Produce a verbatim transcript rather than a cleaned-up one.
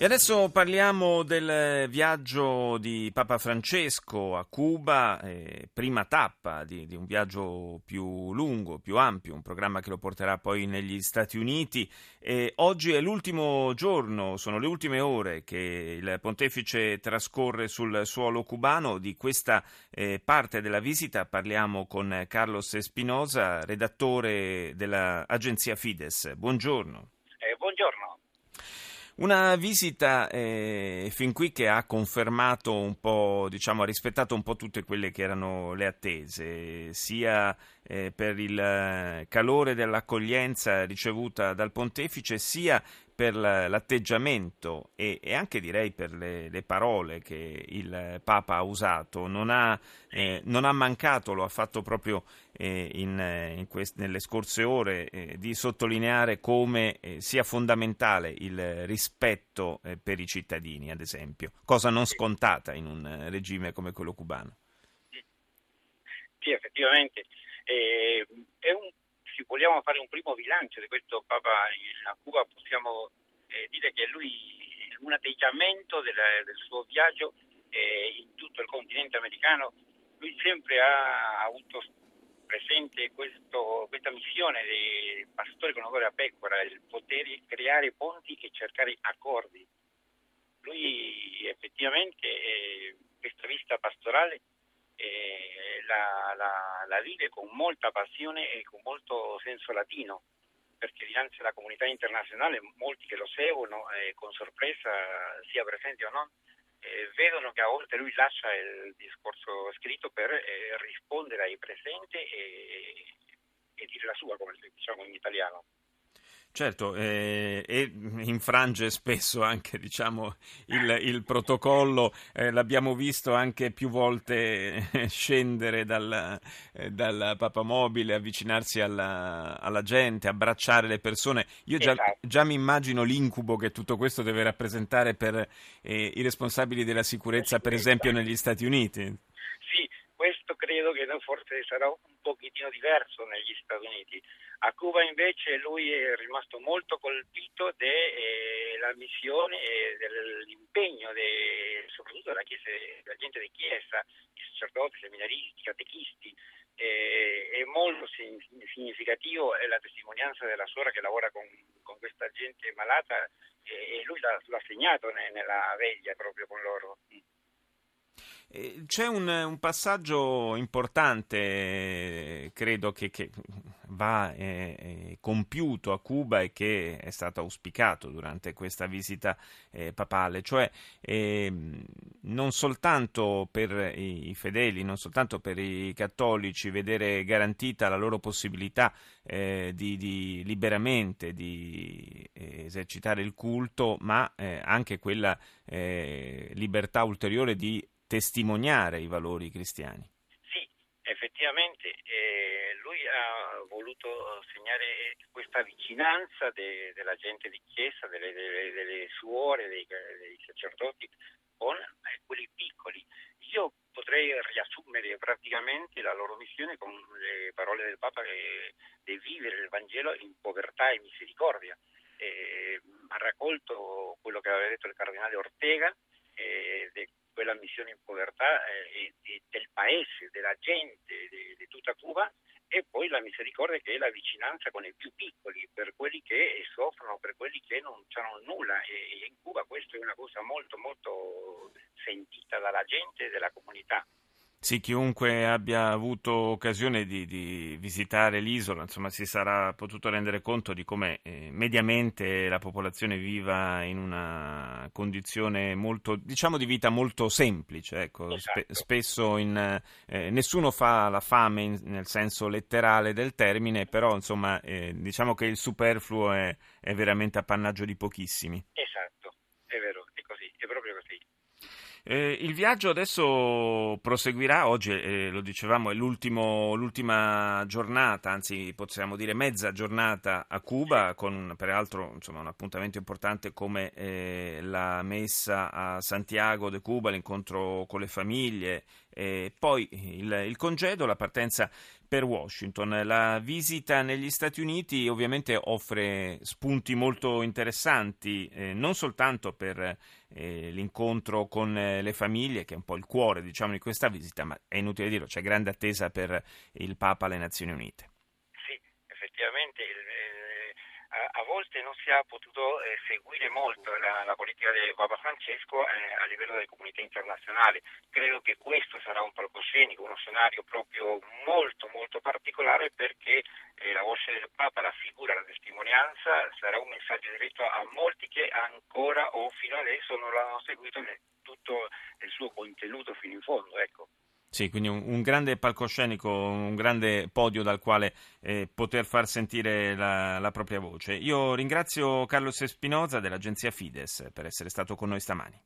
E adesso parliamo del viaggio di Papa Francesco a Cuba, eh, prima tappa di, di un viaggio più lungo, più ampio, un programma che lo porterà poi negli Stati Uniti. Eh, oggi è l'ultimo giorno, sono le ultime ore che il pontefice trascorre sul suolo cubano. Di questa eh, parte della visita parliamo con Carlos Espinosa, redattore dell'agenzia Fides. Buongiorno. Eh, buongiorno. Una visita eh, fin qui che ha confermato un po', diciamo, ha rispettato un po' tutte quelle che erano le attese, sia eh, per il calore dell'accoglienza ricevuta dal pontefice, sia per l'atteggiamento e, e anche direi per le, le parole che il Papa ha usato. Non ha, eh, non ha mancato, lo ha fatto proprio eh, in, in quest- nelle scorse ore, eh, di sottolineare come eh, sia fondamentale il rispetto eh, per i cittadini, ad esempio, cosa non scontata in un regime come quello cubano. Sì, effettivamente eh, è un Se vogliamo fare un primo bilancio di questo Papa a Cuba, possiamo eh, dire che lui un atteggiamento della, del suo viaggio eh, in tutto il continente americano, lui sempre ha avuto presente questo, questa missione del pastore con odore a pecora, il poter creare ponti e cercare accordi. Lui effettivamente eh, questa vista pastorale Eh, la, la, la vive con molta passione e con molto senso latino, perché dinanzi alla comunità internazionale molti che lo seguono eh, con sorpresa, sia presenti o no, eh, vedono che a volte lui lascia il discorso scritto per eh, rispondere ai presenti e, e dire la sua, come diciamo in italiano. Certo, eh, e infrange spesso anche, diciamo, il, il protocollo, eh, l'abbiamo visto anche più volte eh, scendere dal, eh, dal Papamobile, avvicinarsi alla, alla gente, abbracciare le persone. Io già, già mi immagino l'incubo che tutto questo deve rappresentare per eh, i responsabili della sicurezza, per esempio negli Stati Uniti. Sì, questo credo che forse sarà un pochettino diverso negli Stati Uniti. A Cuba invece lui è rimasto molto colpito della eh, missione e dell'impegno de, soprattutto della, chiesa, della gente di chiesa, i sacerdoti, seminaristi, catechisti. Eh, è molto sin- significativo è la testimonianza della suora che lavora con, con questa gente malata eh, e lui l'ha, l'ha segnato ne, nella veglia proprio con loro. C'è un, un passaggio importante, credo, che, che va eh, compiuto a Cuba e che è stato auspicato durante questa visita eh, papale, cioè eh, non soltanto per i fedeli, non soltanto per i cattolici, vedere garantita la loro possibilità eh, di, di liberamente di esercitare il culto, ma eh, anche quella eh, libertà ulteriore di testimoniare i valori cristiani. Sì, effettivamente eh, lui ha voluto segnare questa vicinanza de, della gente di chiesa, delle, delle, delle suore, dei, dei sacerdoti con eh, quelli piccoli. Io potrei riassumere praticamente la loro missione con le parole del Papa che di vivere il Vangelo in povertà e misericordia. Eh, ha raccolto quello che aveva detto il Cardinale Ortega eh, de, quella missione in povertà eh, di, del paese, della gente, di, di tutta Cuba, e poi la misericordia che è la vicinanza con i più piccoli, per quelli che soffrono, per quelli che non hanno nulla, e, e in Cuba questa è una cosa molto molto sentita dalla gente e dalla comunità. Sì, chiunque abbia avuto occasione di, di visitare l'isola, insomma, si sarà potuto rendere conto di come eh, mediamente la popolazione viva in una condizione molto, diciamo, di vita molto semplice, ecco. Esatto. Spe- spesso in, eh, nessuno fa la fame in, nel senso letterale del termine, però insomma eh, diciamo che il superfluo è, è veramente appannaggio di pochissimi. Esatto, è vero, è così, è proprio così. Eh, il viaggio adesso proseguirà, oggi eh, lo dicevamo è l'ultimo, l'ultima giornata, anzi possiamo dire mezza giornata a Cuba, con peraltro insomma, un appuntamento importante come eh, la messa a Santiago de Cuba, l'incontro con le famiglie, e poi il, il congedo, la partenza per Washington. La visita negli Stati Uniti ovviamente offre spunti molto interessanti, eh, non soltanto per eh, l'incontro con le famiglie, che è un po' il cuore, diciamo, di questa visita, ma è inutile dirlo, c'è grande attesa per il Papa alle Nazioni Unite. Sì, effettivamente eh, a, a volte non si è potuto eh, seguire molto la, la politica del Papa Francesco eh, a livello delle comunità internazionali. Credo che questo sarà un palcoscenico, uno scenario proprio molto molto particolare, perché eh, la voce del Papa, la figura, la testimonianza sarà un messaggio diretto a molti che ancora o fino adesso non l'hanno seguito né tutto il suo contenuto fino in fondo, ecco. Sì, quindi un, un grande palcoscenico, un grande podio dal quale eh, poter far sentire la, la propria voce. Io ringrazio Carlos Espinosa dell'agenzia Fides per essere stato con noi stamani.